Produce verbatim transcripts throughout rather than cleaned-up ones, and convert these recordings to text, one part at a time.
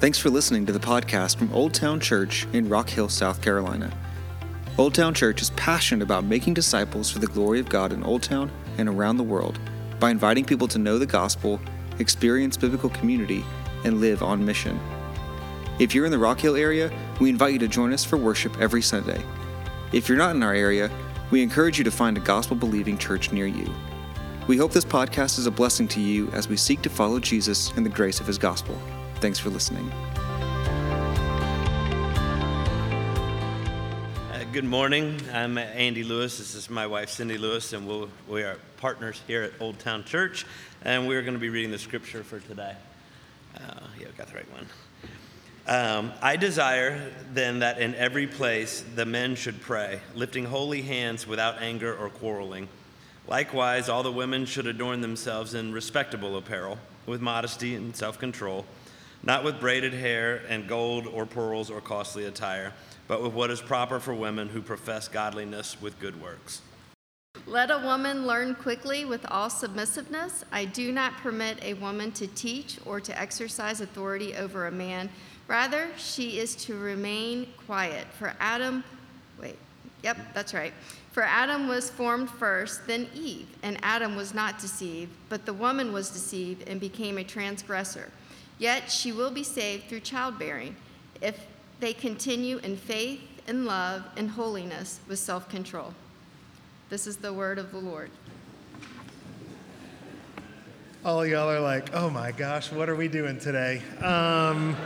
Thanks for listening to the podcast from Old Town Church in Rock Hill, South Carolina. Old Town Church is passionate about making disciples for the glory of God in Old Town and around the world by inviting people to know the gospel, experience biblical community, and live on mission. If you're in the Rock Hill area, we invite you to join us for worship every Sunday. If you're not in our area, we encourage you to find a gospel-believing church near you. We hope this podcast is a blessing to you as we seek to follow Jesus and the grace of his gospel. Thanks for listening. Uh, good morning. I'm Andy Lewis. This is my wife, Cindy Lewis, and we'll, we are partners here at Old Town Church, and we're going to be reading the scripture for today. Uh, yeah, we got the right one. Um, I desire then that in every place the men should pray, lifting holy hands without anger or quarreling. Likewise, all the women should adorn themselves in respectable apparel, with modesty and self-control, not with braided hair and gold or pearls or costly attire, but with what is proper for women who profess godliness with good works. Let a woman learn quickly with all submissiveness. I do not permit a woman to teach or to exercise authority over a man. Rather, she is to remain quiet. For Adam, wait, yep, that's right. For Adam was formed first, then Eve, and Adam was not deceived, but the woman was deceived and became a transgressor. Yet she will be saved through childbearing, if they continue in faith and love and holiness with self-control. This is the word of the Lord. All y'all are like, oh my gosh, what are we doing today? Um,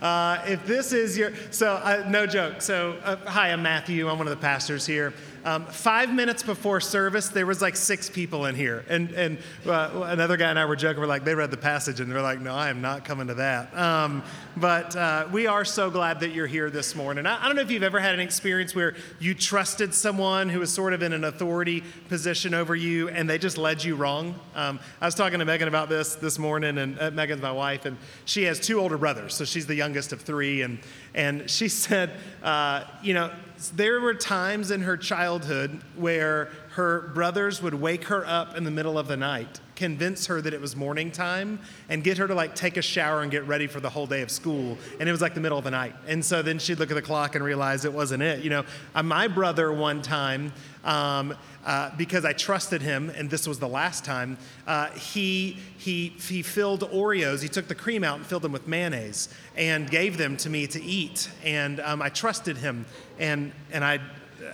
uh, if this is your, so uh, no joke. So uh, hi, I'm Matthew. I'm one of the pastors here. Um, five minutes before service, there was like six people in here. And and uh, another guy and I were joking. We're like, they read the passage and they're like, no, I am not coming to that. Um, but uh, we are so glad that you're here this morning. I, I don't know if you've ever had an experience where you trusted someone who was sort of in an authority position over you and they just led you wrong. Um, I was talking to Megan about this this morning, and uh, Megan's my wife, and she has two older brothers. So she's the youngest of three. And, and she said, uh, you know, there were times in her childhood where her brothers would wake her up in the middle of the night, convince her that it was morning time, and get her to like take a shower and get ready for the whole day of school. And it was like the middle of the night. And so then she'd look at the clock and realize it wasn't it. You know, my brother one time, um, uh, because I trusted him, and this was the last time, uh, he he he filled Oreos. He took the cream out and filled them with mayonnaise and gave them to me to eat. And um, I trusted him. And and I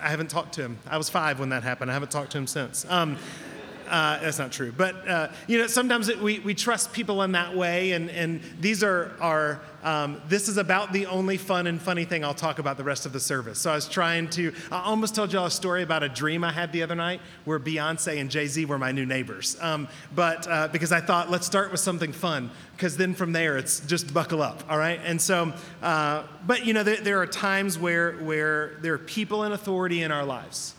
I haven't talked to him. I was five when that happened. I haven't talked to him since. Um, uh, that's not true. But, uh, you know, sometimes it, we, we trust people in that way. And, and these are our, um, this is about the only fun and funny thing I'll talk about the rest of the service. So I was trying to, I almost told y'all a story about a dream I had the other night where Beyonce and Jay-Z were my new neighbors. Um, but uh, because I thought, let's start with something fun, because then from there, it's just buckle up, all right? And so, uh, but you know, there, there are times where where there are people in authority in our lives.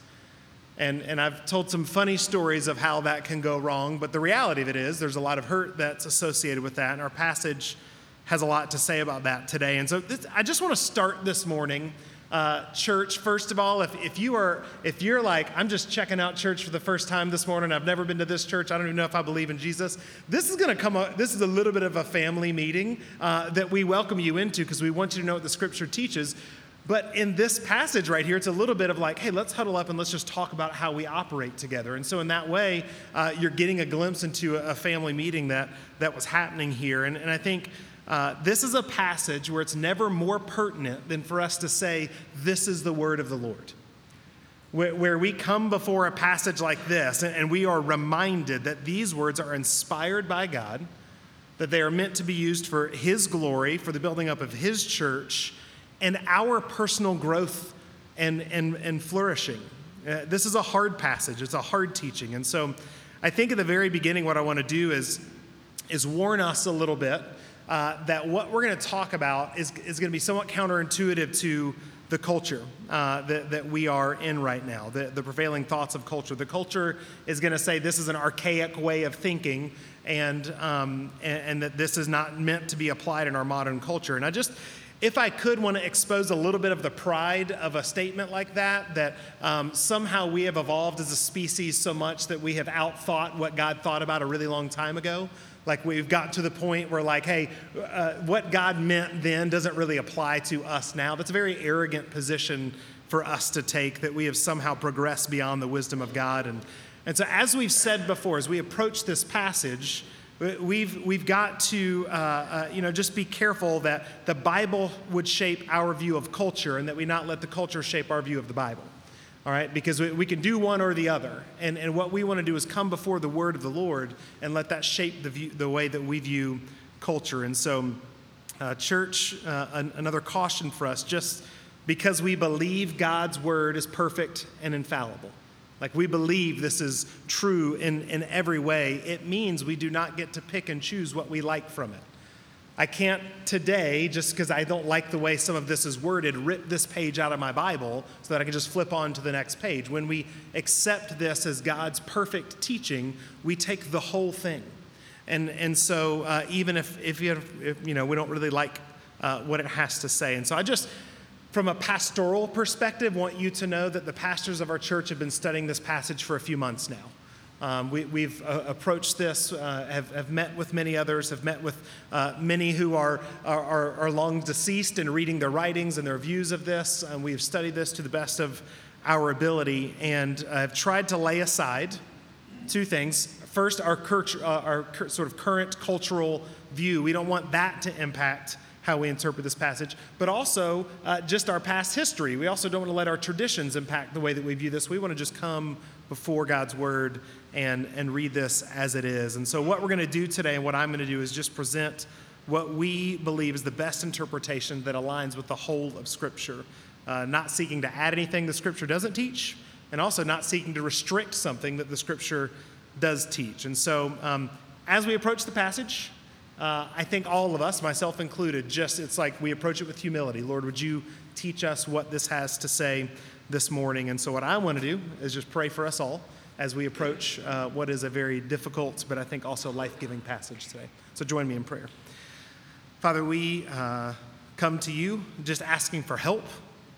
And and I've told some funny stories of how that can go wrong, but the reality of it is there's a lot of hurt that's associated with that, and our passage has a lot to say about that today. And so this, I just want to start this morning, uh, church, first of all, if, if, you are, if you're like, I'm just checking out church for the first time this morning, I've never been to this church, I don't even know if I believe in Jesus, this is going to come up, this is a little bit of a family meeting uh, that we welcome you into because we want you to know what the scripture teaches. But in this passage right here, it's a little bit of like, hey, let's huddle up and let's just talk about how we operate together. And so in that way, uh, you're getting a glimpse into a family meeting that that was happening here. And, and I think uh, this is a passage where it's never more pertinent than for us to say, this is the word of the Lord. Where, where we come before a passage like this, and, and we are reminded that these words are inspired by God, that they are meant to be used for his glory, for the building up of his church, and our personal growth and and, and flourishing. Uh, this is a hard passage. It's a hard teaching. And so I think at the very beginning what I want to do is, is warn us a little bit uh, that what we're going to talk about is, is going to be somewhat counterintuitive to the culture uh, that, that we are in right now, the, the prevailing thoughts of culture. The culture is going to say this is an archaic way of thinking, and, um, and, and that this is not meant to be applied in our modern culture. And I just... If I could want to expose a little bit of the pride of a statement like that, that um, somehow we have evolved as a species so much that we have outthought what God thought about a really long time ago, Like we've got to the point where like, hey, uh, what God meant then doesn't really apply to us now. That's a very arrogant position for us to take, that we have somehow progressed beyond the wisdom of God. And and so as we've said before, as we approach this passage, we've we've got to, uh, uh, you know, just be careful that the Bible would shape our view of culture and that we not let the culture shape our view of the Bible. All right, because we, we can do one or the other. And, and what we want to do is come before the word of the Lord and let that shape the view, the way that we view culture. And so uh, church, uh, an, another caution for us, just because we believe God's word is perfect and infallible, like we believe this is true in, in every way, it means we do not get to pick and choose what we like from it. I can't today, just because I don't like the way some of this is worded, rip this page out of my Bible so that I can just flip on to the next page. When we accept this as God's perfect teaching, we take the whole thing. And and so uh, even if, if, you, have, if, you know, we don't really like uh, what it has to say. And so I just, from a pastoral perspective, want you to know that the pastors of our church have been studying this passage for a few months now. Um, we, we've uh, approached this, uh, have, have met with many others, have met with uh, many who are, are, are long deceased and reading their writings and their views of this. And we've studied this to the best of our ability and uh, have tried to lay aside two things. First, our, cur- uh, our cur- sort of current cultural view. We don't want that to impact how we interpret this passage, but also uh, just our past history. We also don't want to let our traditions impact the way that we view this. We want to just come before God's word and, and read this as it is. And so what we're going to do today and what I'm going to do is just present what we believe is the best interpretation that aligns with the whole of Scripture, uh, not seeking to add anything the Scripture doesn't teach, and also not seeking to restrict something that the Scripture does teach. And so um, as we approach the passage, Uh, I think all of us, myself included, just it's like we approach it with humility. Lord, would you teach us what this has to say this morning? And so what I want to do is just pray for us all as we approach uh, what is a very difficult but I think also life-giving passage today. So join me in prayer. Father, we uh, come to you just asking for help.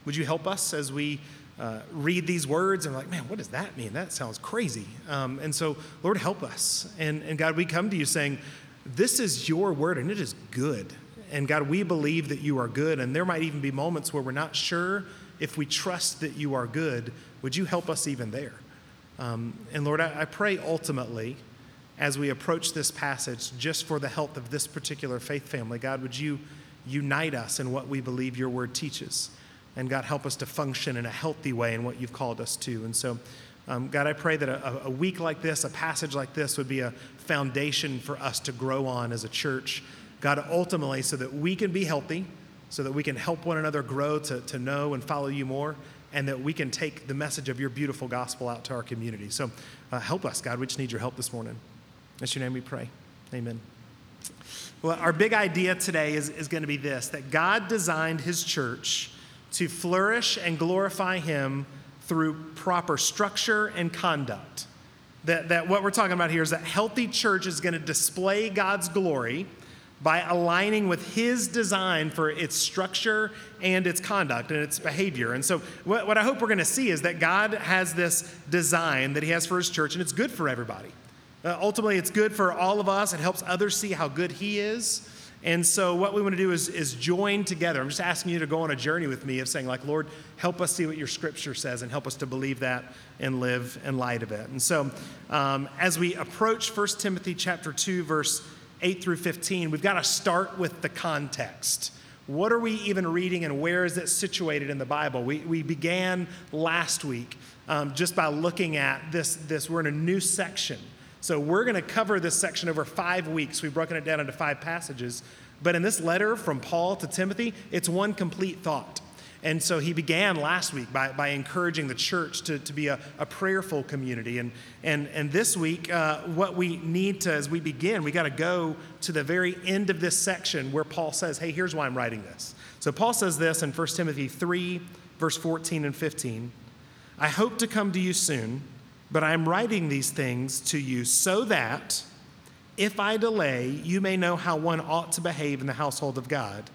Would you help us as we Uh, read these words and like, man, what does that mean? That sounds crazy. Um, and so, Lord, help us. And, and God, we come to you saying, this is your word and it is good. And God, we believe that you are good. And there might even be moments where we're not sure if we trust that you are good. Would you help us even there? Um, and Lord, I, I pray ultimately as we approach this passage, just for the health of this particular faith family, God, would you unite us in what we believe your word teaches? And God, help us to function in a healthy way in what you've called us to. And so, um, God, I pray that a, a week like this, a passage like this would be a foundation for us to grow on as a church. God, ultimately, so that we can be healthy, so that we can help one another grow to, to know and follow you more, and that we can take the message of your beautiful gospel out to our community. So uh, help us, God. We just need your help this morning. That's your name we pray. Amen. Well, our big idea today is, is going to be this, that God designed his church to flourish and glorify him through proper structure and conduct. That, that what we're talking about here is that healthy church is going to display God's glory by aligning with his design for its structure and its conduct and its behavior. And so what, what I hope we're going to see is that God has this design that he has for his church, and it's good for everybody. Uh, ultimately, it's good for all of us. It helps others see how good he is. And so what we want to do is, is join together. I'm just asking you to go on a journey with me of saying, like, Lord, help us see what your scripture says and help us to believe that and live in light of it. And so um, as we approach First Timothy chapter two, verse eight through fifteen, we've got to start with the context. What are we even reading and where is it situated in the Bible? We, we began last week um, just by looking at this, this. We're in a new section. So we're going to cover this section over five weeks. We've broken it down into five passages. But in this letter from Paul to Timothy, it's one complete thought. And so he began last week by, by encouraging the church to, to be a, a prayerful community. And, and, and this week, uh, what we need to, as we begin, we got to go to the very end of this section where Paul says, hey, here's why I'm writing this. So Paul says this in First Timothy three, verse fourteen and fifteen. I hope to come to you soon. But I am writing these things to you so that if I delay, you may know how one ought to behave in the household of God,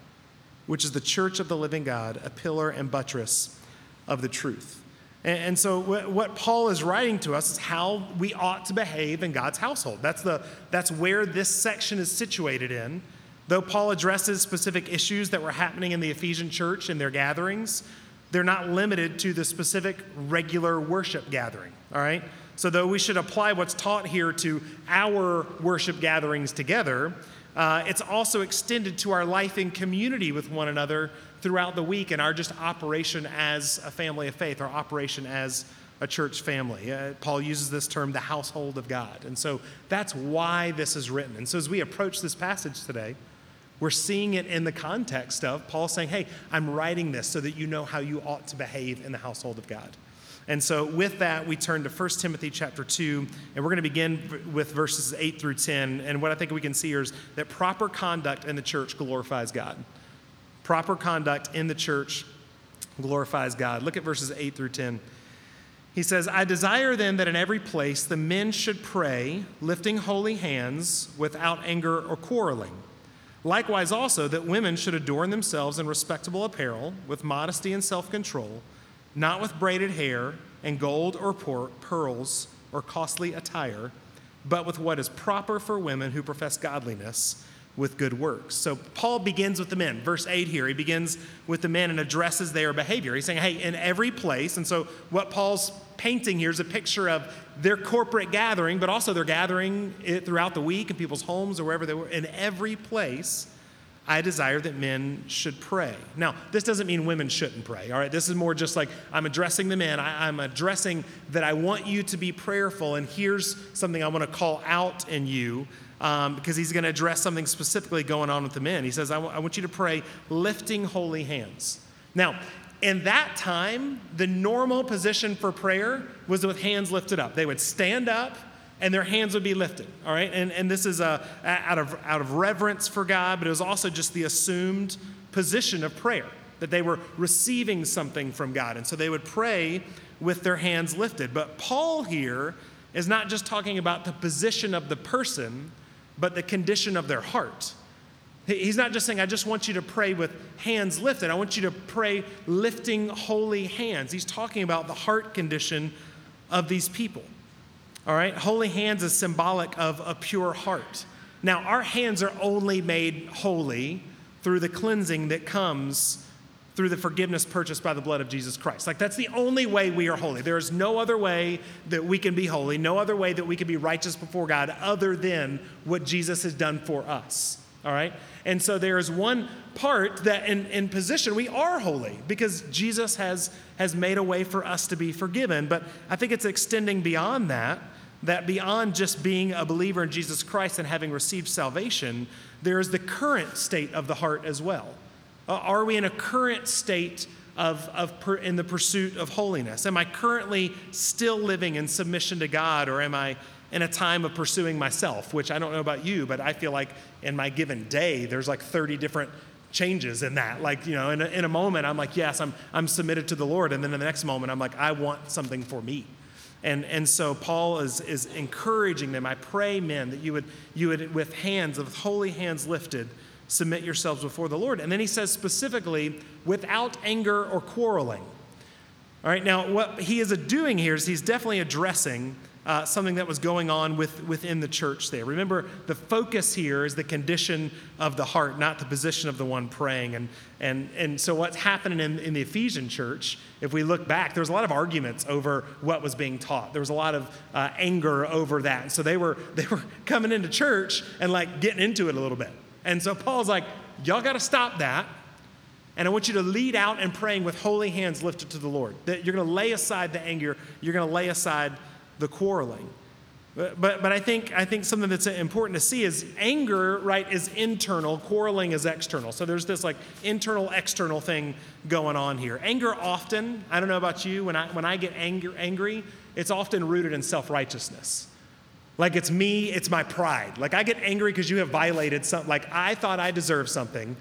which is the church of the living God, a pillar and buttress of the truth. And so what Paul is writing to us is how we ought to behave in God's household. That's the that's where this section is situated in. Though Paul addresses specific issues that were happening in the Ephesian church in their gatherings, they're not limited to the specific regular worship gathering, all right? So though we should apply what's taught here to our worship gatherings together, uh, it's also extended to our life in community with one another throughout the week and our just operation as a family of faith, our operation as a church family. Uh, Paul uses this term, the household of God. And so that's why this is written. And so as we approach this passage today, we're seeing it in the context of Paul saying, hey, I'm writing this so that you know how you ought to behave in the household of God. And so with that, we turn to First Timothy chapter two, and we're going to begin with verses eight through ten. And what I think we can see here is that proper conduct in the church glorifies God. Proper conduct in the church glorifies God. Look at verses eight through ten. He says, I desire then that in every place the men should pray, lifting holy hands without anger or quarreling. Likewise also that women should adorn themselves in respectable apparel with modesty and self-control, not with braided hair and gold or pearls or costly attire, but with what is proper for women who profess godliness with good works. So Paul begins with the men. Verse eight here, he begins with the men and addresses their behavior. He's saying, hey, in every place. And so what Paul's painting here is a picture of their corporate gathering, but also their gathering throughout the week in people's homes or wherever they were. In every place, I desire that men should pray. Now, this doesn't mean women shouldn't pray, all right? This is more just like I'm addressing the men. I, I'm addressing that I want you to be prayerful, and here's something I want to call out in you um, because he's going to address something specifically going on with the men. He says, I, w- I want you to pray lifting holy hands. Now, in that time, the normal position for prayer was with hands lifted up. They would stand up, and their hands would be lifted, all right? And and this is a, out of out of reverence for God, but it was also just the assumed position of prayer, that they were receiving something from God. And so they would pray with their hands lifted. But Paul here is not just talking about the position of the person, but the condition of their heart. He's not just saying, I just want you to pray with hands lifted. I want you to pray lifting holy hands. He's talking about the heart condition of these people. All right, holy hands is symbolic of a pure heart. Now, our hands are only made holy through the cleansing that comes through the forgiveness purchased by the blood of Jesus Christ. Like, that's the only way we are holy. There is no other way that we can be holy, no other way that we can be righteous before God other than what Jesus has done for us. All right? And so there is one part that in, in position we are holy because Jesus has, has made a way for us to be forgiven. But I think it's extending beyond that, that beyond just being a believer in Jesus Christ and having received salvation, there is the current state of the heart as well. Uh, are we in a current state of, of per, in the pursuit of holiness? Am I currently still living in submission to God, or am I in a time of pursuing myself, which I don't know about you, but I feel like in my given day, there's like thirty different changes in that. Like, you know, in a, in a moment, I'm like, yes, I'm I'm submitted to the Lord. And then in the next moment, I'm like, I want something for me. And and so Paul is is encouraging them. I pray, men, that you would, you would with hands, with holy hands lifted, submit yourselves before the Lord. And then he says specifically, without anger or quarreling. All right, now what he is doing here is he's definitely addressing Uh, something that was going on with, within the church there. Remember, the focus here is the condition of the heart, not the position of the one praying. And and and so what's happening in, in the Ephesian church, if we look back, there was a lot of arguments over what was being taught. There was a lot of uh, anger over that. And so they were they were coming into church and like getting into it a little bit. And so Paul's like, y'all got to stop that. And I want you to lead out in praying with holy hands lifted to the Lord. That you're going to lay aside the anger. You're going to lay aside the quarreling. But, but but I think I think something that's important to see is anger, right, is internal, quarreling is external. So there's this like internal external thing going on here. Anger often, I don't know about you, when I when I get anger, angry, it's often rooted in self-righteousness. Like it's me, it's my pride. Like I get angry because you have violated something, like I thought I deserved something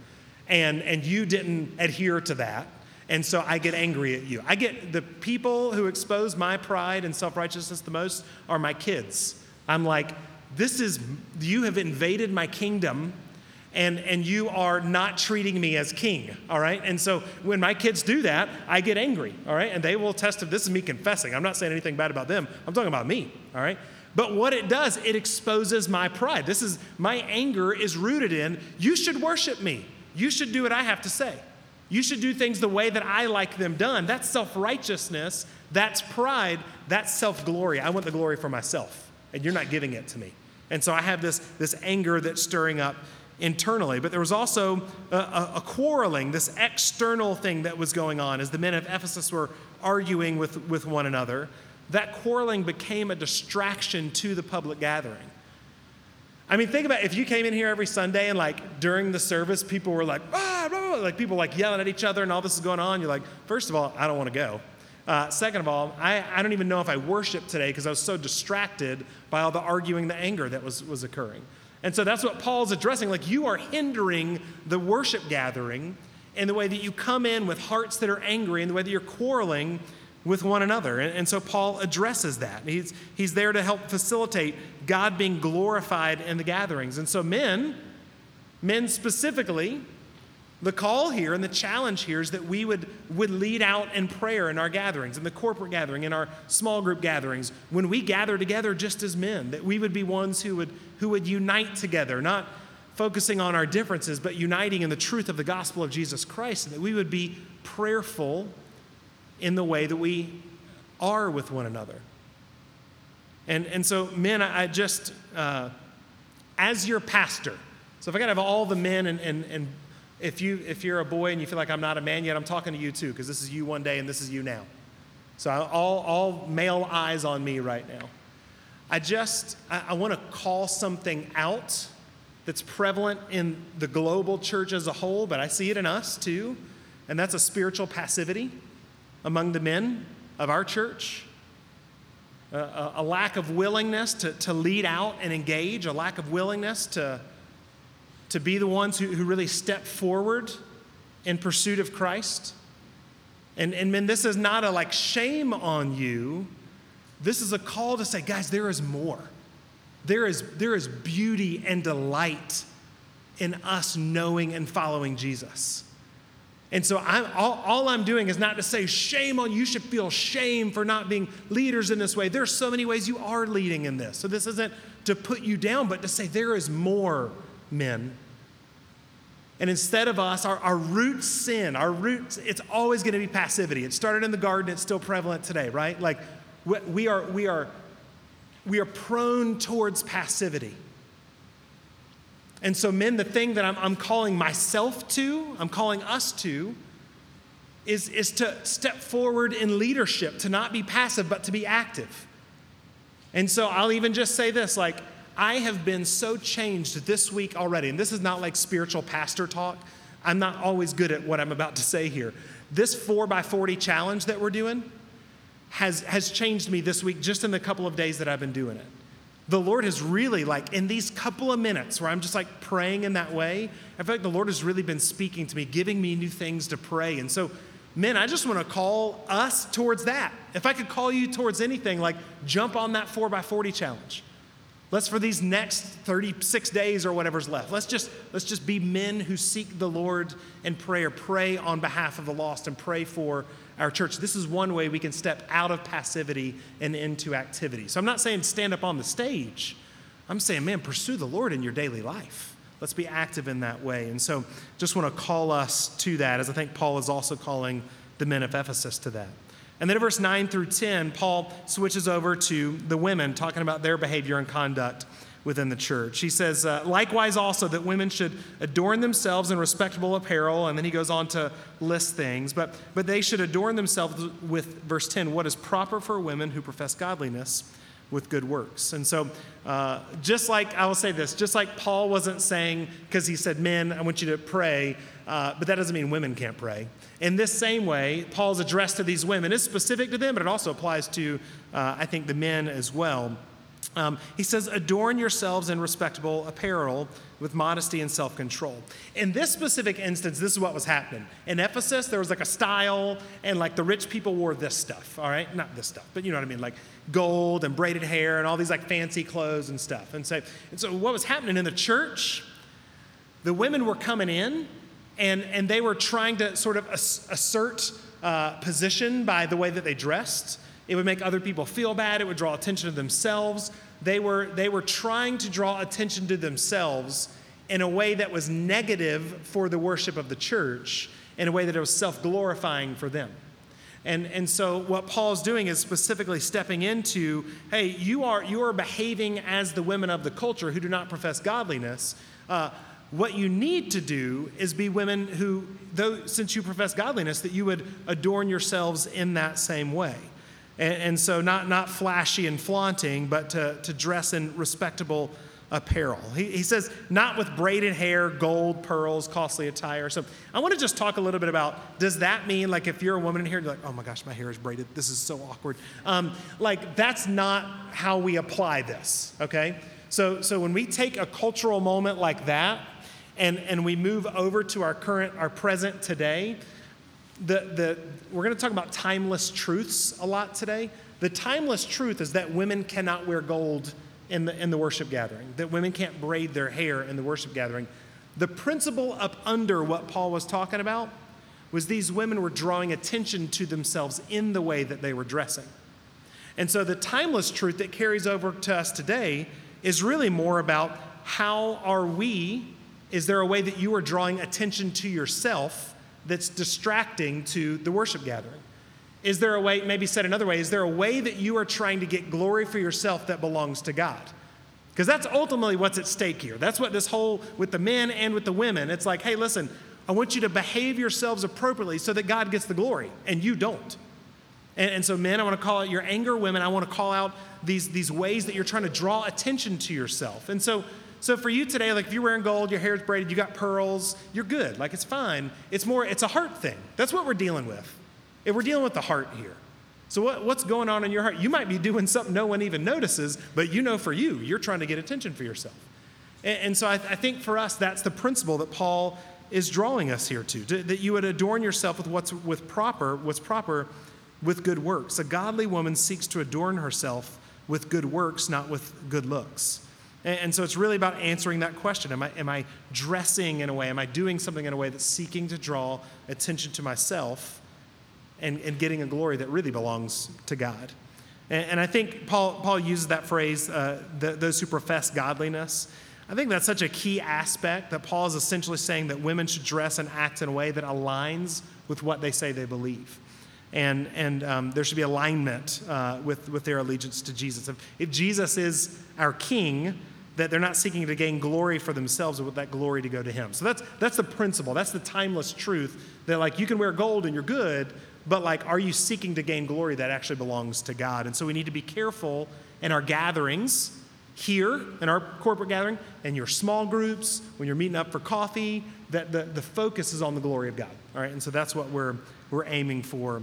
and and you didn't adhere to that. And so I get angry at you. I get the people who expose my pride and self-righteousness the most are my kids. I'm like, this is, you have invaded my kingdom and, and you are not treating me as king, all right? And so when my kids do that, I get angry, all right? And they will test if this is me confessing. I'm not saying anything bad about them. I'm talking about me, all right? But what it does, it exposes my pride. This is, my anger is rooted in, you should worship me. You should do what I have to say. You should do things the way that I like them done. That's self-righteousness. That's pride. That's self-glory. I want the glory for myself, and you're not giving it to me. And so I have this, this anger that's stirring up internally. But there was also a, a, a quarreling, this external thing that was going on as the men of Ephesus were arguing with, with one another. That quarreling became a distraction to the public gathering. I mean, think about if you came in here every Sunday and, like, during the service, people were like, ah, blah, blah, like, people, like, yelling at each other and all this is going on. You're like, first of all, I don't want to go. Uh, second of all, I, I don't even know if I worship today because I was so distracted by all the arguing, the anger that was, was occurring. And so that's what Paul's addressing. Like, you are hindering the worship gathering in the way that you come in with hearts that are angry and the way that you're quarreling with one another. And, and so Paul addresses that. He's, he's there to help facilitate God being glorified in the gatherings. And so men, men specifically, the call here and the challenge here is that we would, would lead out in prayer in our gatherings, in the corporate gathering, in our small group gatherings, when we gather together just as men, that we would be ones who would, who would unite together, not focusing on our differences, but uniting in the truth of the gospel of Jesus Christ, and that we would be prayerful in the way that we are with one another. And, and so, men, I, I just, uh, as your pastor, so if I got to have all the men, and, and, and if, you, if you're a boy and you feel like I'm not a man yet, I'm talking to you too, because this is you one day and this is you now. So I, all, all male eyes on me right now. I just, I, I want to call something out that's prevalent in the global church as a whole, but I see it in us too, and that's a spiritual passivity among the men of our church, a, a, a lack of willingness to, to lead out and engage, a lack of willingness to, to be the ones who, who really step forward in pursuit of Christ. And, and men, this is not a like shame on you. This is a call to say, guys, there is more. There is, there is beauty and delight in us knowing and following Jesus. And so I'm, all, all I'm doing is not to say shame on you. You should feel shame for not being leaders in this way. There are so many ways you are leading in this. So this isn't to put you down, but to say there is more, men. And instead of us, our, our root sin, our roots, it's always going to be passivity. It started in the garden. It's still prevalent today, right? Like we are, we are, we are prone towards passivity. And so, men, the thing that I'm, I'm calling myself to, I'm calling us to, is, is to step forward in leadership, to not be passive, but to be active. And so I'll even just say this, like, I have been so changed this week already, and this is not like spiritual pastor talk. I'm not always good at what I'm about to say here. This four by forty challenge that we're doing has, has changed me this week just in the couple of days that I've been doing it. The Lord has really, like, in these couple of minutes where I'm just, like, praying in that way, I feel like the Lord has really been speaking to me, giving me new things to pray. And so, men, I just want to call us towards that. If I could call you towards anything, like, jump on that four by forty challenge. Let's, for these next thirty-six days or whatever's left, let's just, let's just be men who seek the Lord in prayer, pray on behalf of the lost, and pray for our church. This is one way we can step out of passivity and into activity. So I'm not saying stand up on the stage. I'm saying, man, pursue the Lord in your daily life. Let's be active in that way. And so just want to call us to that, as I think Paul is also calling the men of Ephesus to that. And then in verse nine through ten, Paul switches over to the women, talking about their behavior and conduct within the church. He says, uh, likewise also that women should adorn themselves in respectable apparel. And then he goes on to list things. But, but they should adorn themselves with, verse ten, what is proper for women who profess godliness with good works. And so uh, just like, I will say this, just like Paul wasn't saying, because he said, men, I want you to pray, uh, but that doesn't mean women can't pray. In this same way, Paul's address to these women is specific to them, but it also applies to, uh, I think, the men as well. Um, he says, adorn yourselves in respectable apparel with modesty and self-control. In this specific instance, this is what was happening. In Ephesus, there was like a style, and like the rich people wore this stuff, all right? Not this stuff, but you know what I mean, like gold and braided hair and all these like fancy clothes and stuff. And so, and so what was happening in the church the women were coming in, and, and they were trying to sort of assert uh, position by the way that they dressed. It would make other people feel bad. It would draw attention to themselves. They were, they were trying to draw attention to themselves in a way that was negative for the worship of the church, in a way that it was self-glorifying for them. And, and so what Paul's doing is specifically stepping into, hey, you are, you are behaving as the women of the culture who do not profess godliness. Uh, what you need to do is be women who, though, since you profess godliness, that you would adorn yourselves in that same way. And, and so not, not flashy and flaunting, but to, to dress in respectable apparel. He, he says, not with braided hair, gold, pearls, costly attire. So I want to just talk a little bit about, does that mean, like, if you're a woman in here, you're like, oh my gosh, my hair is braided. This is so awkward. Um, like, that's not how we apply this, okay? So so when we take a cultural moment like that and, and we move over to our current, our present today, the the we're going to talk about timeless truths a lot today. The timeless truth is that women cannot wear gold in the in the worship gathering, that women can't braid their hair in the worship gathering. The principle up under what Paul was talking about was these women were drawing attention to themselves in the way that they were dressing. And so the timeless truth that carries over to us today is really more about how are we, is there a way that you are drawing attention to yourself that's distracting to the worship gathering? Is there a way, maybe said another way, is there a way that you are trying to get glory for yourself that belongs to God? Because that's ultimately what's at stake here. That's what this whole, with the men and with the women, it's like, hey, listen, I want you to behave yourselves appropriately so that God gets the glory, and you don't. And, and so men, I want to call out your anger. Women, I want to call out these, these ways that you're trying to draw attention to yourself. And so So for you today, like if you're wearing gold, your hair's braided, you got pearls, you're good. Like it's fine. It's more, it's a heart thing. That's what we're dealing with. If we're dealing with the heart here. So what, what's going on in your heart? You might be doing something no one even notices, but you know for you, you're trying to get attention for yourself. And, and so I, I think for us, that's the principle that Paul is drawing us here to, to, that you would adorn yourself with what's with proper, what's proper with good works. A godly woman seeks to adorn herself with good works, not with good looks. And so it's really about answering that question. Am I, am I dressing in a way? Am I doing something in a way that's seeking to draw attention to myself and, and getting a glory that really belongs to God? And, and I think Paul, Paul uses that phrase, uh, the, those who profess godliness. I think that's such a key aspect that Paul is essentially saying that women should dress and act in a way that aligns with what they say they believe. And, and um, there should be alignment uh, with, with their allegiance to Jesus. If, if Jesus is our king, that they're not seeking to gain glory for themselves, but with that glory to go to him. So that's that's the principle. That's the timeless truth that, like, you can wear gold and you're good, but, like, are you seeking to gain glory that actually belongs to God? And so we need to be careful in our gatherings here, in our corporate gathering, in your small groups, when you're meeting up for coffee, that the, the focus is on the glory of God. All right, and so that's what we're we're aiming for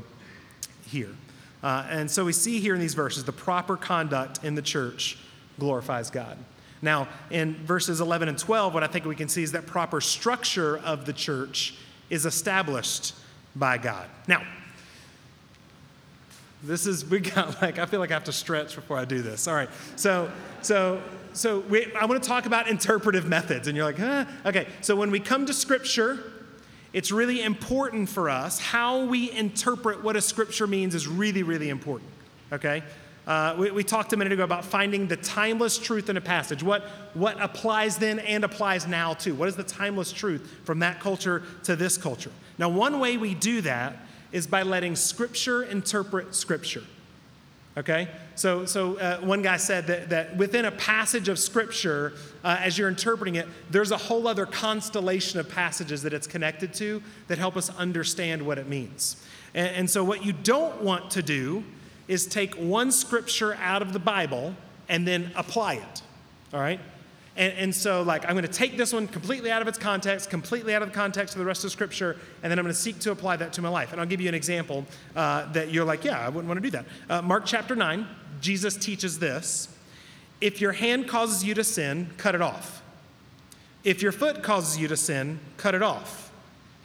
here. Uh, and so we see here in these verses the proper conduct in the church glorifies God. Now, in verses eleven and twelve, what I think we can see is that proper structure of the church is established by God. Now, this is, we got like, I feel like I have to stretch before I do this. All right. So, so, so we, I want to talk about interpretive methods. And you're like, huh? Okay. So when we come to Scripture, it's really important for us. How we interpret what a Scripture means is really, really important. Okay. Uh, we, we talked a minute ago about finding the timeless truth in a passage. What, what applies then and applies now too? What is the timeless truth from that culture to this culture? Now, one way we do that is by letting Scripture interpret Scripture. Okay? So, so uh, one guy said that, that within a passage of Scripture, uh, as you're interpreting it, there's a whole other constellation of passages that it's connected to that help us understand what it means. And, and so what you don't want to do is take one scripture out of the Bible and then apply it, all right? And, and so, like, I'm going to take this one completely out of its context, completely out of the context of the rest of Scripture, and then I'm going to seek to apply that to my life. And I'll give you an example uh, that you're like, yeah, I wouldn't want to do that. Uh, Mark chapter nine, Jesus teaches this. If your hand causes you to sin, cut it off. If your foot causes you to sin, cut it off.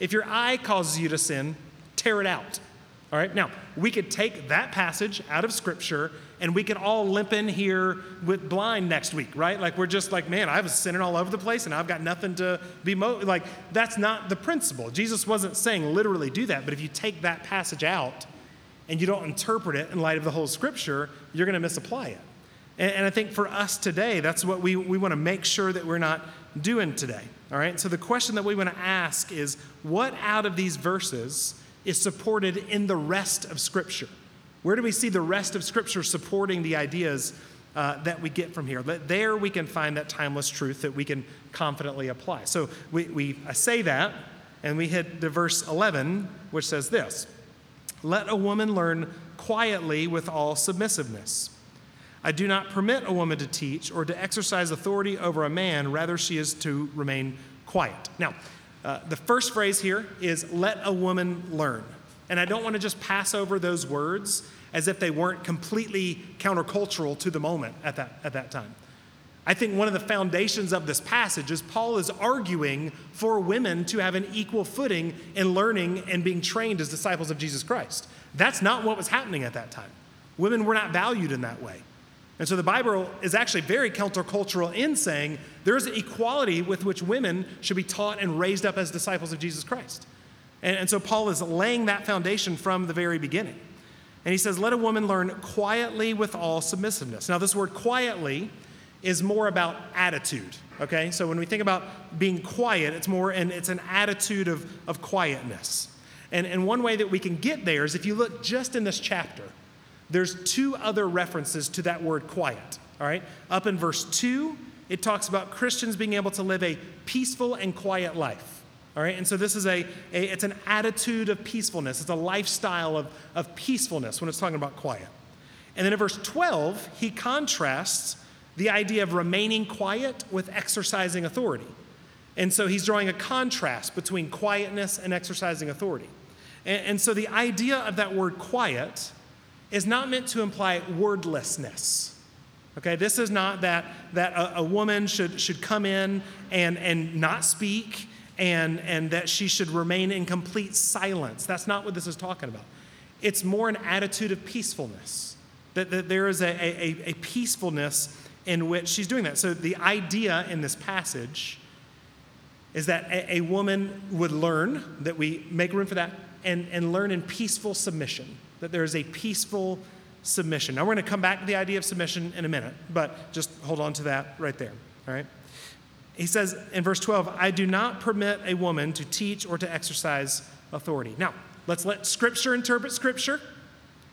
If your eye causes you to sin, tear it out. All right, now, we could take that passage out of Scripture and we can all limp in here with blind next week, right? Like we're just like, man, I was sinning all over the place and I've got nothing to be, mo-. like that's not the principle. Jesus wasn't saying literally do that, but if you take that passage out and you don't interpret it in light of the whole scripture, you're going to misapply it. And, and I think for us today, that's what we, we want to make sure that we're not doing today, all right? So the question that we want to ask is, what out of these verses is supported in the rest of scripture? Where do we see the rest of Scripture supporting the ideas uh, that we get from here? There we can find that timeless truth that we can confidently apply. So we, we I say that, and we hit to verse eleven, which says this: "Let a woman learn quietly with all submissiveness. I do not permit a woman to teach or to exercise authority over a man. Rather, she is to remain quiet." Now, uh, the first phrase here is "let a woman learn." And I don't want to just pass over those words as if they weren't completely countercultural to the moment at that, at that time. I think one of the foundations of this passage is Paul is arguing for women to have an equal footing in learning and being trained as disciples of Jesus Christ. That's not what was happening at that time. Women were not valued in that way. And so the Bible is actually very countercultural in saying there is an equality with which women should be taught and raised up as disciples of Jesus Christ. And, and so Paul is laying that foundation from the very beginning. And he says, let a woman learn quietly with all submissiveness. Now, this word quietly is more about attitude, okay? So when we think about being quiet, it's more, and it's an attitude of, of quietness. And, and one way that we can get there is if you look just in this chapter, there's two other references to that word quiet, all right? Up in verse two, it talks about Christians being able to live a peaceful and quiet life. All right, and so this is a, a, it's an attitude of peacefulness. It's a lifestyle of, of peacefulness when it's talking about quiet. And then in verse twelve, he contrasts the idea of remaining quiet with exercising authority. And so he's drawing a contrast between quietness and exercising authority. And, and so the idea of that word quiet is not meant to imply wordlessness. Okay, this is not that, that a, a woman should, should come in and, and not speak, And, and that she should remain in complete silence. That's not what this is talking about. It's more an attitude of peacefulness, that, that there is a, a, a peacefulness in which she's doing that. So the idea in this passage is that a, a woman would learn, that we make room for that, and, and learn in peaceful submission, that there is a peaceful submission. Now, we're going to come back to the idea of submission in a minute, but just hold on to that right there, all right? He says in verse twelve, I do not permit a woman to teach or to exercise authority. Now, let's let Scripture interpret Scripture,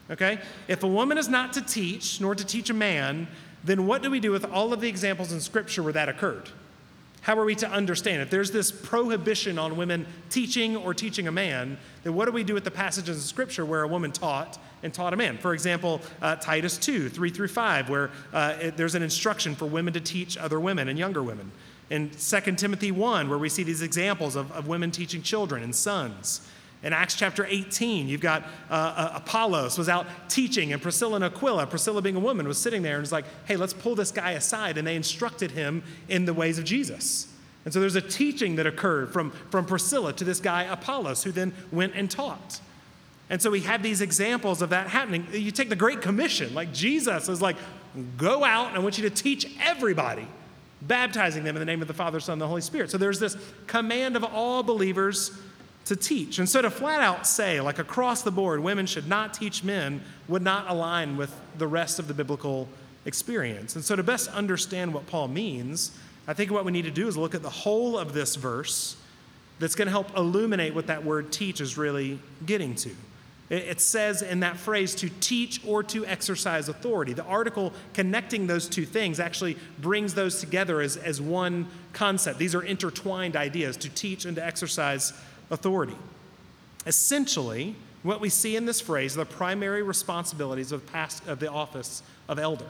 okay? If a woman is not to teach, nor to teach a man, then what do we do with all of the examples in Scripture where that occurred? How are we to understand? If there's this prohibition on women teaching or teaching a man, then what do we do with the passages in Scripture where a woman taught and taught a man? For example, uh, Titus two, three through five, where uh, it, there's an instruction for women to teach other women and younger women. In Second Timothy one, where we see these examples of, of women teaching children and sons. In Acts chapter eighteen, you've got uh, uh, Apollos was out teaching, and Priscilla and Aquila, Priscilla being a woman, was sitting there and was like, hey, let's pull this guy aside. And they instructed him in the ways of Jesus. And so there's a teaching that occurred from, from Priscilla to this guy Apollos, who then went and taught. And so we have these examples of that happening. You take the Great Commission, like Jesus is like, go out, and I want you to teach everybody, baptizing them in the name of the Father, Son, and the Holy Spirit. So there's this command of all believers to teach. And so to flat out say, like across the board, women should not teach men would not align with the rest of the biblical experience. And so to best understand what Paul means, I think what we need to do is look at the whole of this verse that's going to help illuminate what that word teach is really getting to. It says in that phrase to teach or to exercise authority. The article connecting those two things actually brings those together as, as one concept. These are intertwined ideas, to teach and to exercise authority. Essentially, what we see in this phrase are the primary responsibilities of, past, of the office of elder,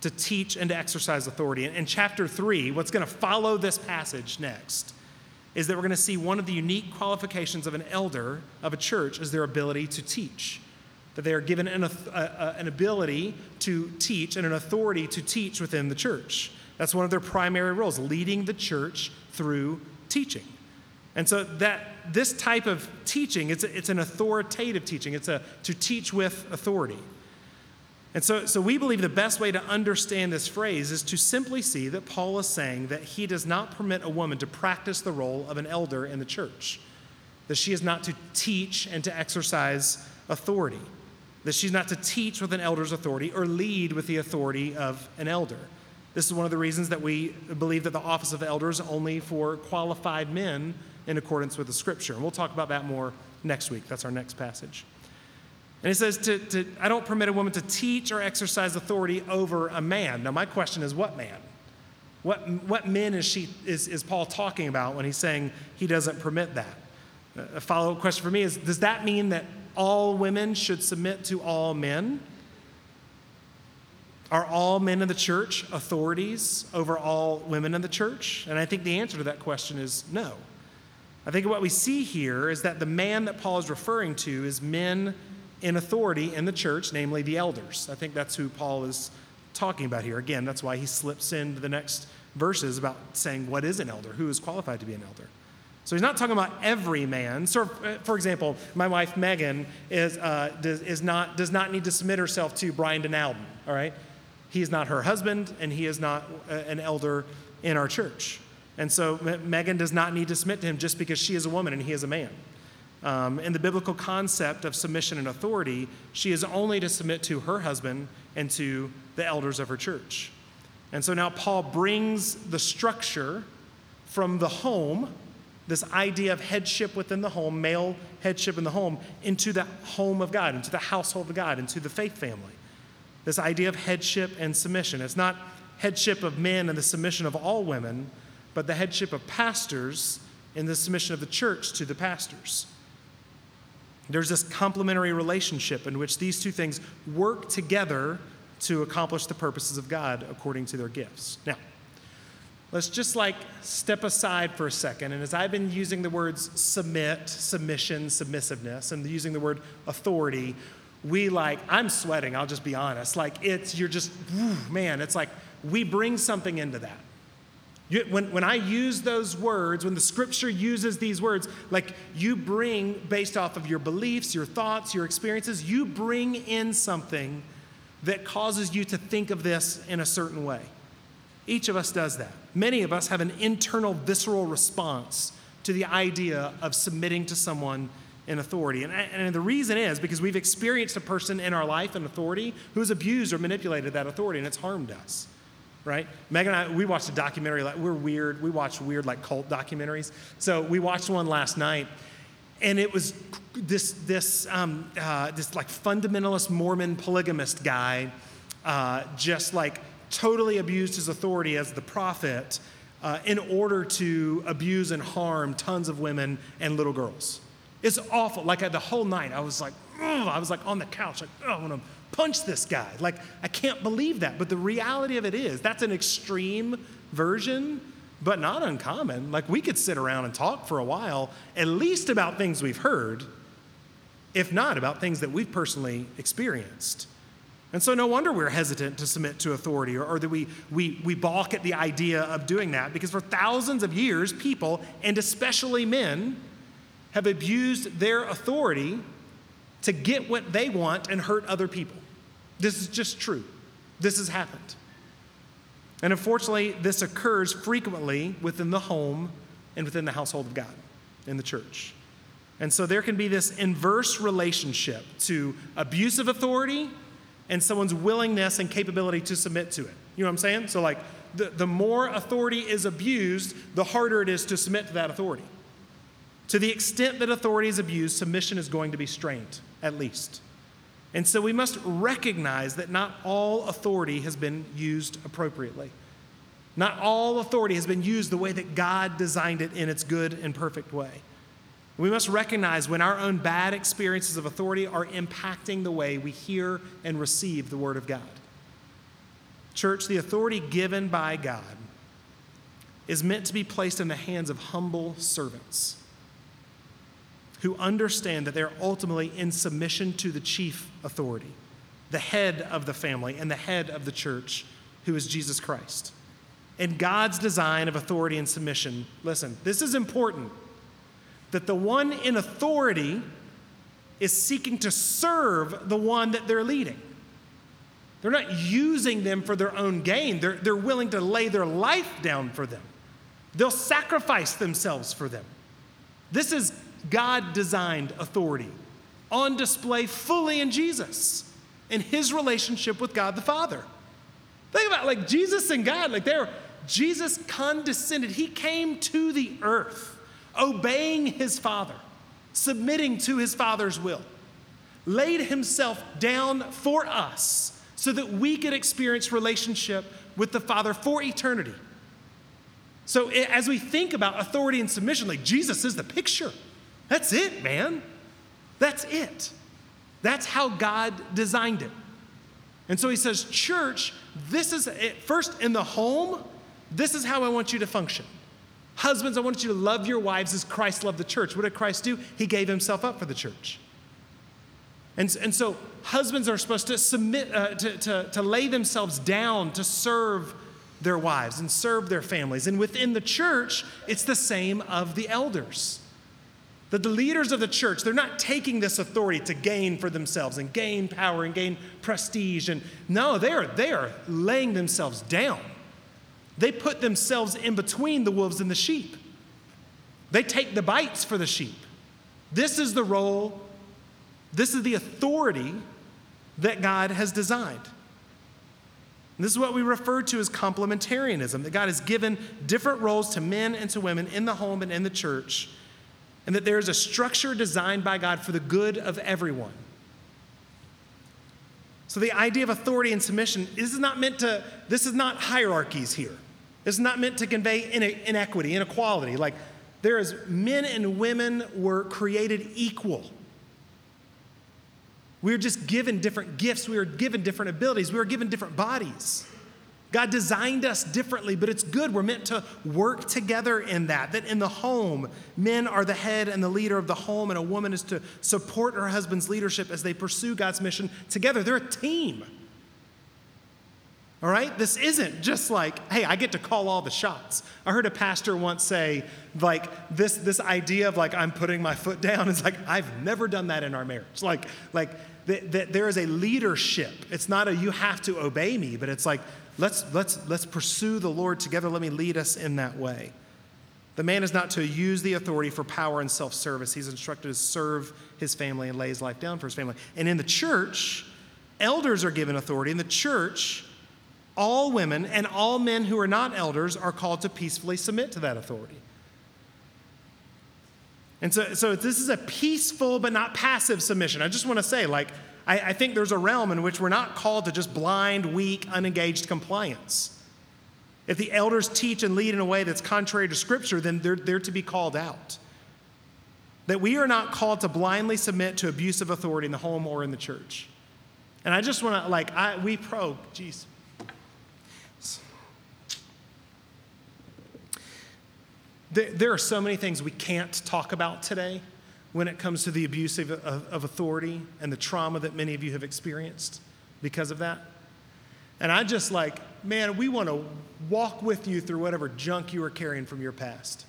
to teach and to exercise authority. And in chapter three, what's going to follow this passage next is that we're going to see one of the unique qualifications of an elder of a church is their ability to teach, that they are given an, uh, uh, an ability to teach and an authority to teach within the church. That's one of their primary roles, leading the church through teaching. And so that this type of teaching, it's, a, it's an authoritative teaching. It's a, to teach with authority. And so, so we believe the best way to understand this phrase is to simply see that Paul is saying that he does not permit a woman to practice the role of an elder in the church, that she is not to teach and to exercise authority, that she's not to teach with an elder's authority or lead with the authority of an elder. This is one of the reasons that we believe that the office of elder is only for qualified men in accordance with the scripture. And we'll talk about that more next week. That's our next passage. And it says, to, to, I don't permit a woman to teach or exercise authority over a man. Now, my question is, what man? What what men is she is, is Paul talking about when he's saying he doesn't permit that? A follow-up question for me is, does that mean that all women should submit to all men? Are all men in the church authorities over all women in the church? And I think the answer to that question is no. I think what we see here is that the man that Paul is referring to is men in authority in the church, namely the elders. I think that's who Paul is talking about here. Again, that's why he slips into the next verses about saying what is an elder, who is qualified to be an elder. So he's not talking about every man. So, for example, my wife Megan is uh, does, is not does not need to submit herself to Brian Denalden. All right, he is not her husband, and he is not uh, an elder in our church. And so Megan does not need to submit to him just because she is a woman and he is a man. Um, in the biblical concept of submission and authority, she is only to submit to her husband and to the elders of her church. And so now Paul brings the structure from the home, this idea of headship within the home, male headship in the home, into the home of God, into the household of God, into the faith family. This idea of headship and submission. It's not headship of men and the submission of all women, but the headship of pastors and the submission of the church to the pastors. There's this complementary relationship in which these two things work together to accomplish the purposes of God according to their gifts. Now, let's just like step aside for a second. And as I've been using the words submit, submission, submissiveness, and using the word authority, we like, I'm sweating, I'll just be honest. Like it's, you're just, whew, man, it's like we bring something into that. You, when, when I use those words, when the scripture uses these words, like you bring, based off of your beliefs, your thoughts, your experiences, you bring in something that causes you to think of this in a certain way. Each of us does that. Many of us have an internal visceral response to the idea of submitting to someone in authority. And, and the reason is because we've experienced a person in our life in authority who's abused or manipulated that authority, and it's harmed us. Right? Megan and I, we watched a documentary. Like, we're weird. We watch weird, like, cult documentaries. So we watched one last night, and it was this, this, um, uh, this like, fundamentalist Mormon polygamist guy uh, just, like, totally abused his authority as the prophet uh, in order to abuse and harm tons of women and little girls. It's awful. Like, the whole night, I was like, ugh. I was, like, on the couch, like, oh, I want to punch this guy. Like, I can't believe that. But the reality of it is that's an extreme version, but not uncommon. Like, we could sit around and talk for a while, at least about things we've heard, if not about things that we've personally experienced. And so no wonder we're hesitant to submit to authority or, or that we, we, we balk at the idea of doing that, because for thousands of years, people, and especially men, have abused their authority to get what they want and hurt other people. This is just true. This has happened. And unfortunately, this occurs frequently within the home and within the household of God, in the church. And so there can be this inverse relationship to abusive authority and someone's willingness and capability to submit to it. You know what I'm saying? So like the, the more authority is abused, the harder it is to submit to that authority. To the extent that authority is abused, submission is going to be strained, at least. And so we must recognize that not all authority has been used appropriately. Not all authority has been used the way that God designed it in its good and perfect way. We must recognize when our own bad experiences of authority are impacting the way we hear and receive the Word of God. Church, the authority given by God is meant to be placed in the hands of humble servants who understand that they're ultimately in submission to the chief authority, the head of the family and the head of the church, who is Jesus Christ. And God's design of authority and submission, listen, this is important, that the one in authority is seeking to serve the one that they're leading. They're not using them for their own gain. They're, they're willing to lay their life down for them. They'll sacrifice themselves for them. This is God-designed authority on display fully in Jesus, in his relationship with God the Father. Think about, like, Jesus and God, like, they're, Jesus condescended. He came to the earth, obeying his Father, submitting to his Father's will, laid himself down for us so that we could experience relationship with the Father for eternity. So as we think about authority and submission, like, Jesus is the picture. That's it, man. That's it. That's how God designed it. And so he says, church, this is it. First, in the home, this is how I want you to function. Husbands, I want you to love your wives as Christ loved the church. What did Christ do? He gave himself up for the church. And, and so husbands are supposed to submit, uh, to, to, to lay themselves down to serve their wives and serve their families. And within the church, it's the same of the elders. That the leaders of the church, they're not taking this authority to gain for themselves and gain power and gain prestige. And no, they are, they are laying themselves down. They put themselves in between the wolves and the sheep. They take the bites for the sheep. This is the role, this is the authority that God has designed. And this is what we refer to as complementarianism, that God has given different roles to men and to women in the home and in the church, and that there is a structure designed by God for the good of everyone. So the idea of authority and submission is not meant to, this is not hierarchies here. This is not meant to convey inequity, inequality. Like, there is, men and women were created equal. We are just given different gifts. We are given different abilities. We are given different bodies. God designed us differently, but it's good. We're meant to work together in that, that in the home, men are the head and the leader of the home, and a woman is to support her husband's leadership as they pursue God's mission together. They're a team. All right? This isn't just like, hey, I get to call all the shots. I heard a pastor once say, like, this, this idea of, like, I'm putting my foot down is like, I've never done that in our marriage. Like, like that th- there is a leadership. It's not a you have to obey me, but it's like, Let's, let's, let's pursue the Lord together. Let me lead us in that way. The man is not to use the authority for power and self-service. He's instructed to serve his family and lay his life down for his family. And in the church, elders are given authority. In the church, all women and all men who are not elders are called to peacefully submit to that authority. And so, so this is a peaceful but not passive submission. I just want to say, like, I, I think there's a realm in which we're not called to just blind, weak, unengaged compliance. If the elders teach and lead in a way that's contrary to Scripture, then they're, they're to be called out. That we are not called to blindly submit to abusive authority in the home or in the church. And I just want to, like, I, we probe, geez. There, there are so many things we can't talk about today when it comes to the abuse of, of, of authority and the trauma that many of you have experienced because of that. And I just, like, man, we want to walk with you through whatever junk you are carrying from your past.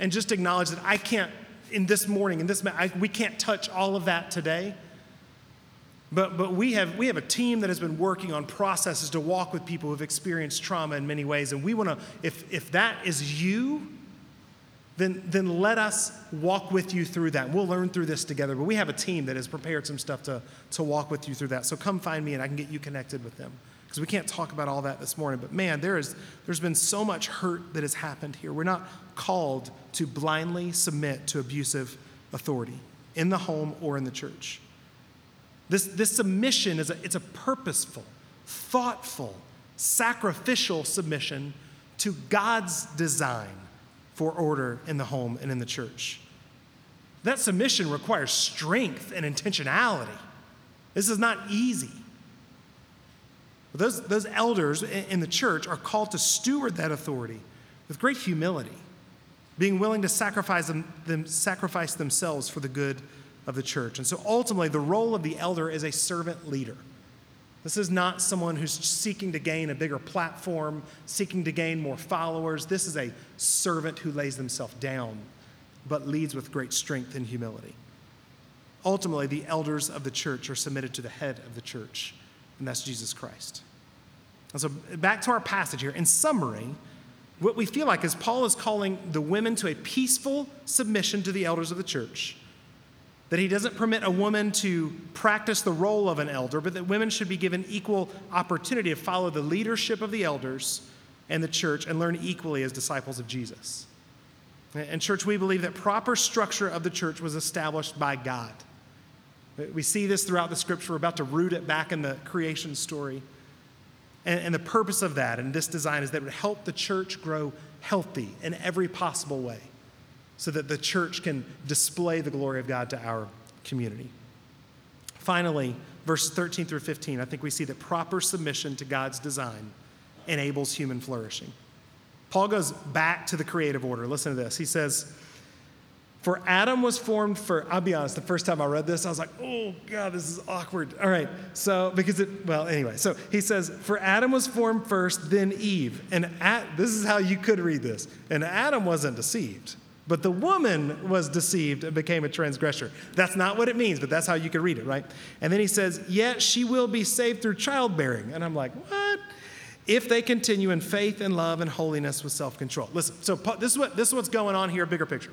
And just acknowledge that I can't, in this morning, in this, I, we can't touch all of that today. But, but we have, we have a team that has been working on processes to walk with people who have experienced trauma in many ways. And we want to, if, if that is you, Then, then let us walk with you through that. We'll learn through this together, but we have a team that has prepared some stuff to, to walk with you through that. So come find me and I can get you connected with them, because we can't talk about all that this morning. But man, there is, there's been so much hurt that has happened here. We're not called to blindly submit to abusive authority in the home or in the church. This, this submission, is a, it's a purposeful, thoughtful, sacrificial submission to God's design for order in the home and in the church. That submission requires strength and intentionality. This is not easy. But those, those elders in the church are called to steward that authority with great humility, being willing to sacrifice, them, them, sacrifice themselves for the good of the church. And so ultimately, the role of the elder is a servant leader. This is not someone who's seeking to gain a bigger platform, seeking to gain more followers. This is a servant who lays themselves down, but leads with great strength and humility. Ultimately, the elders of the church are submitted to the head of the church, and that's Jesus Christ. And so back to our passage here. In summary, what we feel like is Paul is calling the women to a peaceful submission to the elders of the church, that he doesn't permit a woman to practice the role of an elder, but that women should be given equal opportunity to follow the leadership of the elders and the church and learn equally as disciples of Jesus. And church, we believe that proper structure of the church was established by God. We see this throughout the scripture. We're about to root it back in the creation story. And, and the purpose of that and this design is that it would help the church grow healthy in every possible way, so that the church can display the glory of God to our community. Finally, verses thirteen through fifteen, I think we see that proper submission to God's design enables human flourishing. Paul goes back to the creative order. Listen to this. He says, for Adam was formed for, I'll be honest, the first time I read this, I was like, oh, God, this is awkward. All right, so, because it, well, anyway. So he says, for Adam was formed first, then Eve. And at, this is how you could read this. And Adam wasn't deceived, but the woman was deceived and became a transgressor. That's not what it means, but that's how you could read it, right? And then he says, yet she will be saved through childbearing. And I'm like, what? If they continue in faith and love and holiness with self-control. Listen, so this is what this is what's going on here, bigger picture.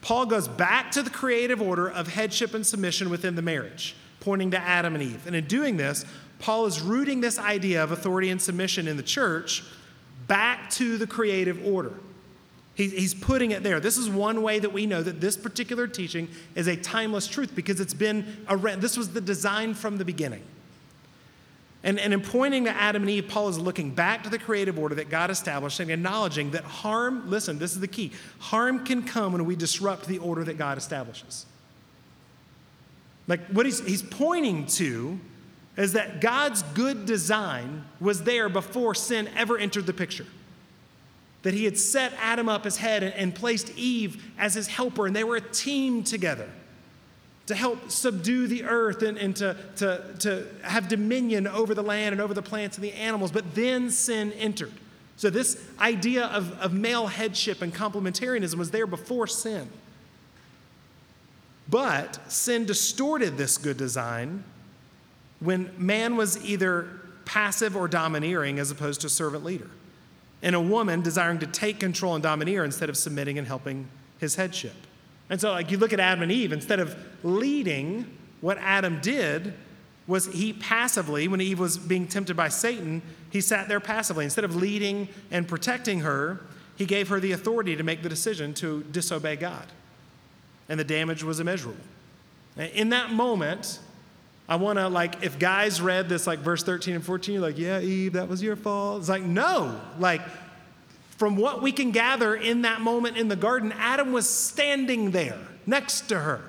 Paul goes back to the creative order of headship and submission within the marriage, pointing to Adam and Eve. And in doing this, Paul is rooting this idea of authority and submission in the church back to the creative order. He's putting it there. This is one way that we know that this particular teaching is a timeless truth, because it's been around. This was the design from the beginning. And, and in pointing to Adam and Eve, Paul is looking back to the creative order that God established and acknowledging that harm, listen, this is the key, harm can come when we disrupt the order that God establishes. Like what he's, he's pointing to is that God's good design was there before sin ever entered the picture. That he had set Adam up his head and placed Eve as his helper, and they were a team together to help subdue the earth and, and to, to, to have dominion over the land and over the plants and the animals. But then sin entered. So this idea of, of male headship and complementarianism was there before sin. But sin distorted this good design when man was either passive or domineering as opposed to servant leader, and a woman desiring to take control and domineer instead of submitting and helping his headship. And so like you look at Adam and Eve, instead of leading, what Adam did was he passively, when Eve was being tempted by Satan, he sat there passively. Instead of leading and protecting her, he gave her the authority to make the decision to disobey God. And the damage was immeasurable. In that moment, I want to, like, if guys read this, like, verse thirteen and fourteen, you're like, yeah, Eve, that was your fault. It's like, no. Like, from what we can gather in that moment in the garden, Adam was standing there next to her.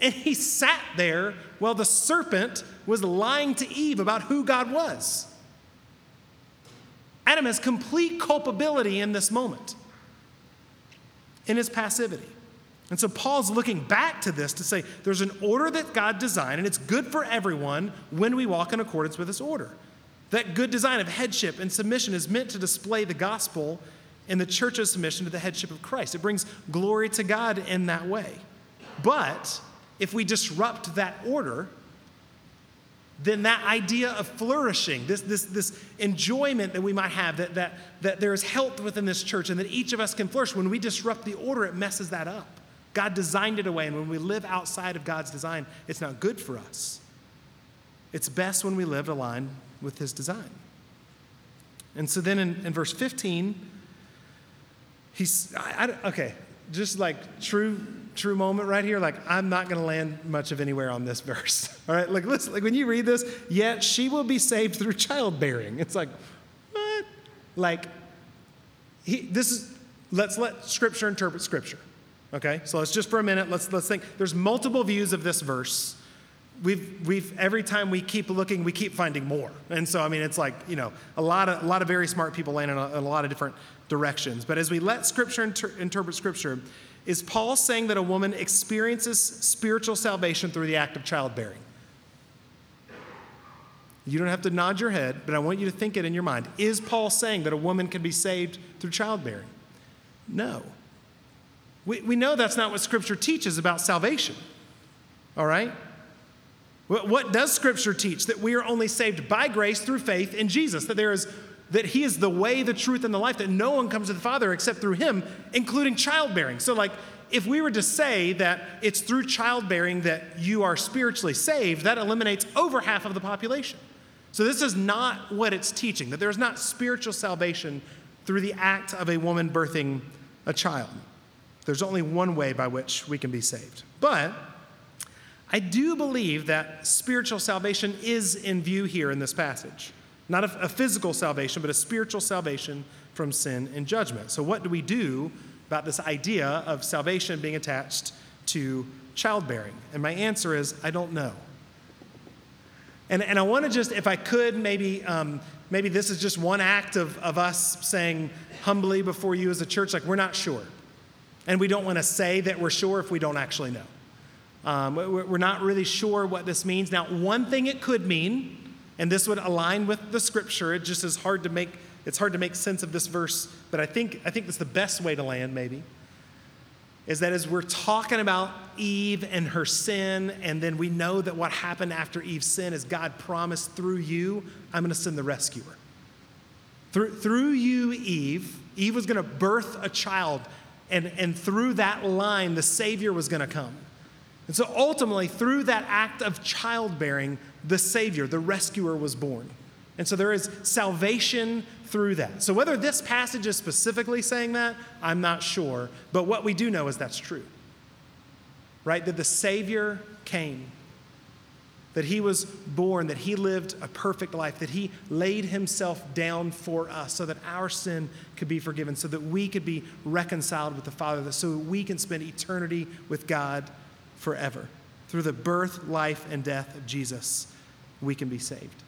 And he sat there while the serpent was lying to Eve about who God was. Adam has complete culpability in this moment, in his passivity. And so Paul's looking back to this to say there's an order that God designed, and it's good for everyone when we walk in accordance with this order. That good design of headship and submission is meant to display the gospel and the church's submission to the headship of Christ. It brings glory to God in that way. But if we disrupt that order, then that idea of flourishing, this, this, this enjoyment that we might have, that, that, that there is health within this church and that each of us can flourish, when we disrupt the order, it messes that up. God designed it away, and when we live outside of God's design, it's not good for us. It's best when we live aligned with his design. And so then in, in verse fifteen, he's, I, I, okay, just like true, true moment right here. Like, I'm not going to land much of anywhere on this verse. All right, like, listen, like when you read this, yet she will be saved through childbearing. It's like, what? Like, he, this is, let's let scripture interpret scripture. Okay, so let's just for a minute, let's let's think. There's multiple views of this verse. We've we've every time we keep looking, we keep finding more. And so I mean, it's like, you know, a lot of a lot of very smart people land in a, a lot of different directions. But as we let scripture inter- interpret scripture, is Paul saying that a woman experiences spiritual salvation through the act of childbearing? You don't have to nod your head, but I want you to think it in your mind. Is Paul saying that a woman can be saved through childbearing? No. We we know that's not what Scripture teaches about salvation, all right? What does Scripture teach? That we are only saved by grace through faith in Jesus, that there is, that he is the way, the truth, and the life, that no one comes to the Father except through him, including childbearing. So, like, if we were to say that it's through childbearing that you are spiritually saved, that eliminates over half of the population. So this is not what it's teaching, that there is not spiritual salvation through the act of a woman birthing a child. There's only one way by which we can be saved. But I do believe that spiritual salvation is in view here in this passage. Not a, a physical salvation, but a spiritual salvation from sin and judgment. So what do we do about this idea of salvation being attached to childbearing? And my answer is, I don't know. And, and I want to just, if I could, maybe um, maybe this is just one act of, of us saying humbly before you as a church, like, we're not sure. And we don't want to say that we're sure if we don't actually know. Um, we're not really sure what this means. Now, one thing it could mean, and this would align with the Scripture, it just is hard to make, it's hard to make sense of this verse, but I think, I think that's the best way to land maybe, is that as we're talking about Eve and her sin, and then we know that what happened after Eve's sin is God promised, through you, I'm going to send the rescuer. Through, through you, Eve, Eve was going to birth a child, and, and through that line, the Savior was going to come. And so ultimately, through that act of childbearing, the Savior, the rescuer, was born. And so there is salvation through that. So whether this passage is specifically saying that, I'm not sure. But what we do know is that's true. Right? That the Savior came. That he was born. That he lived a perfect life. That he laid himself down for us so that our sin could be forgiven. So that we could be reconciled with the Father. So that we can spend eternity with God forever. Through the birth, life, and death of Jesus, we can be saved.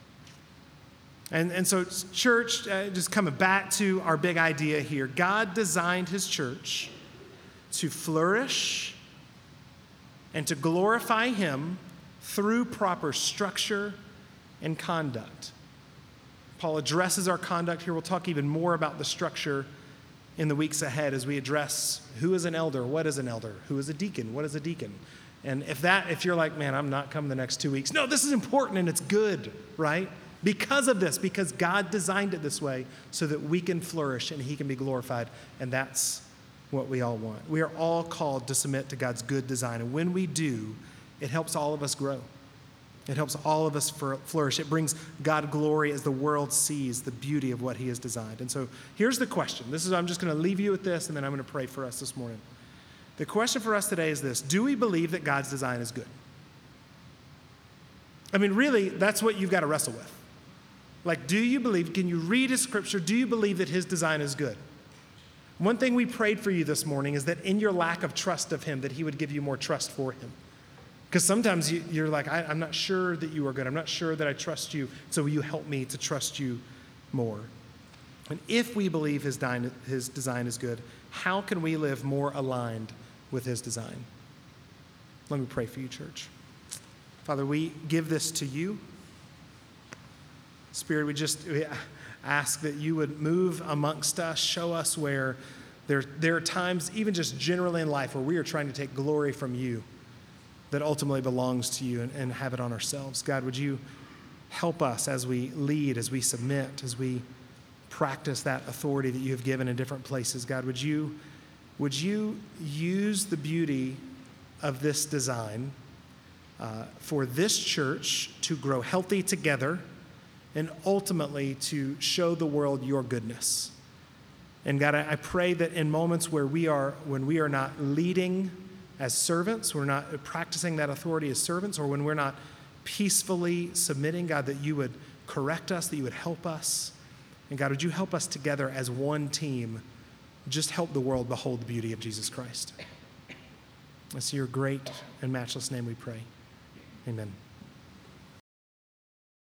And, and so church, uh, just coming back to our big idea here, God designed his church to flourish and to glorify him through proper structure and conduct. Paul addresses our conduct here. We'll talk even more about the structure in the weeks ahead as we address who is an elder, what is an elder, who is a deacon, what is a deacon. And if that, if you're like, man, I'm not coming the next two weeks. No, this is important and it's good, right? Because of this, because God designed it this way so that we can flourish and he can be glorified. And that's what we all want. We are all called to submit to God's good design. And when we do, it helps all of us grow. It helps all of us flourish. It brings God glory as the world sees the beauty of what he has designed. And so here's the question. This is, I'm just going to leave you with this, and then I'm going to pray for us this morning. The question for us today is this. Do we believe that God's design is good? I mean, really, that's what you've got to wrestle with. Like, do you believe, can you read his scripture? Do you believe that his design is good? One thing we prayed for you this morning is that in your lack of trust of him, that he would give you more trust for him. Because sometimes you, you're like, I, I'm not sure that you are good. I'm not sure that I trust you. So will you help me to trust you more? And if we believe his, design, his design is good, how can we live more aligned with his design? Let me pray for you, church. Father, we give this to you. Spirit, we just we ask that you would move amongst us, show us where there, there are times, even just generally in life, where we are trying to take glory from you that ultimately belongs to you and, and have it on ourselves. God, would you help us as we lead, as we submit, as we practice that authority that you have given in different places. God, would you, would you use the beauty of this design uh, for this church to grow healthy together, and ultimately to show the world your goodness. And God, I pray that in moments where we are, when we are not leading as servants, we're not practicing that authority as servants, or when we're not peacefully submitting, God, that you would correct us, that you would help us. And God, would you help us together as one team, just help the world behold the beauty of Jesus Christ. It's your great and matchless name we pray. Amen.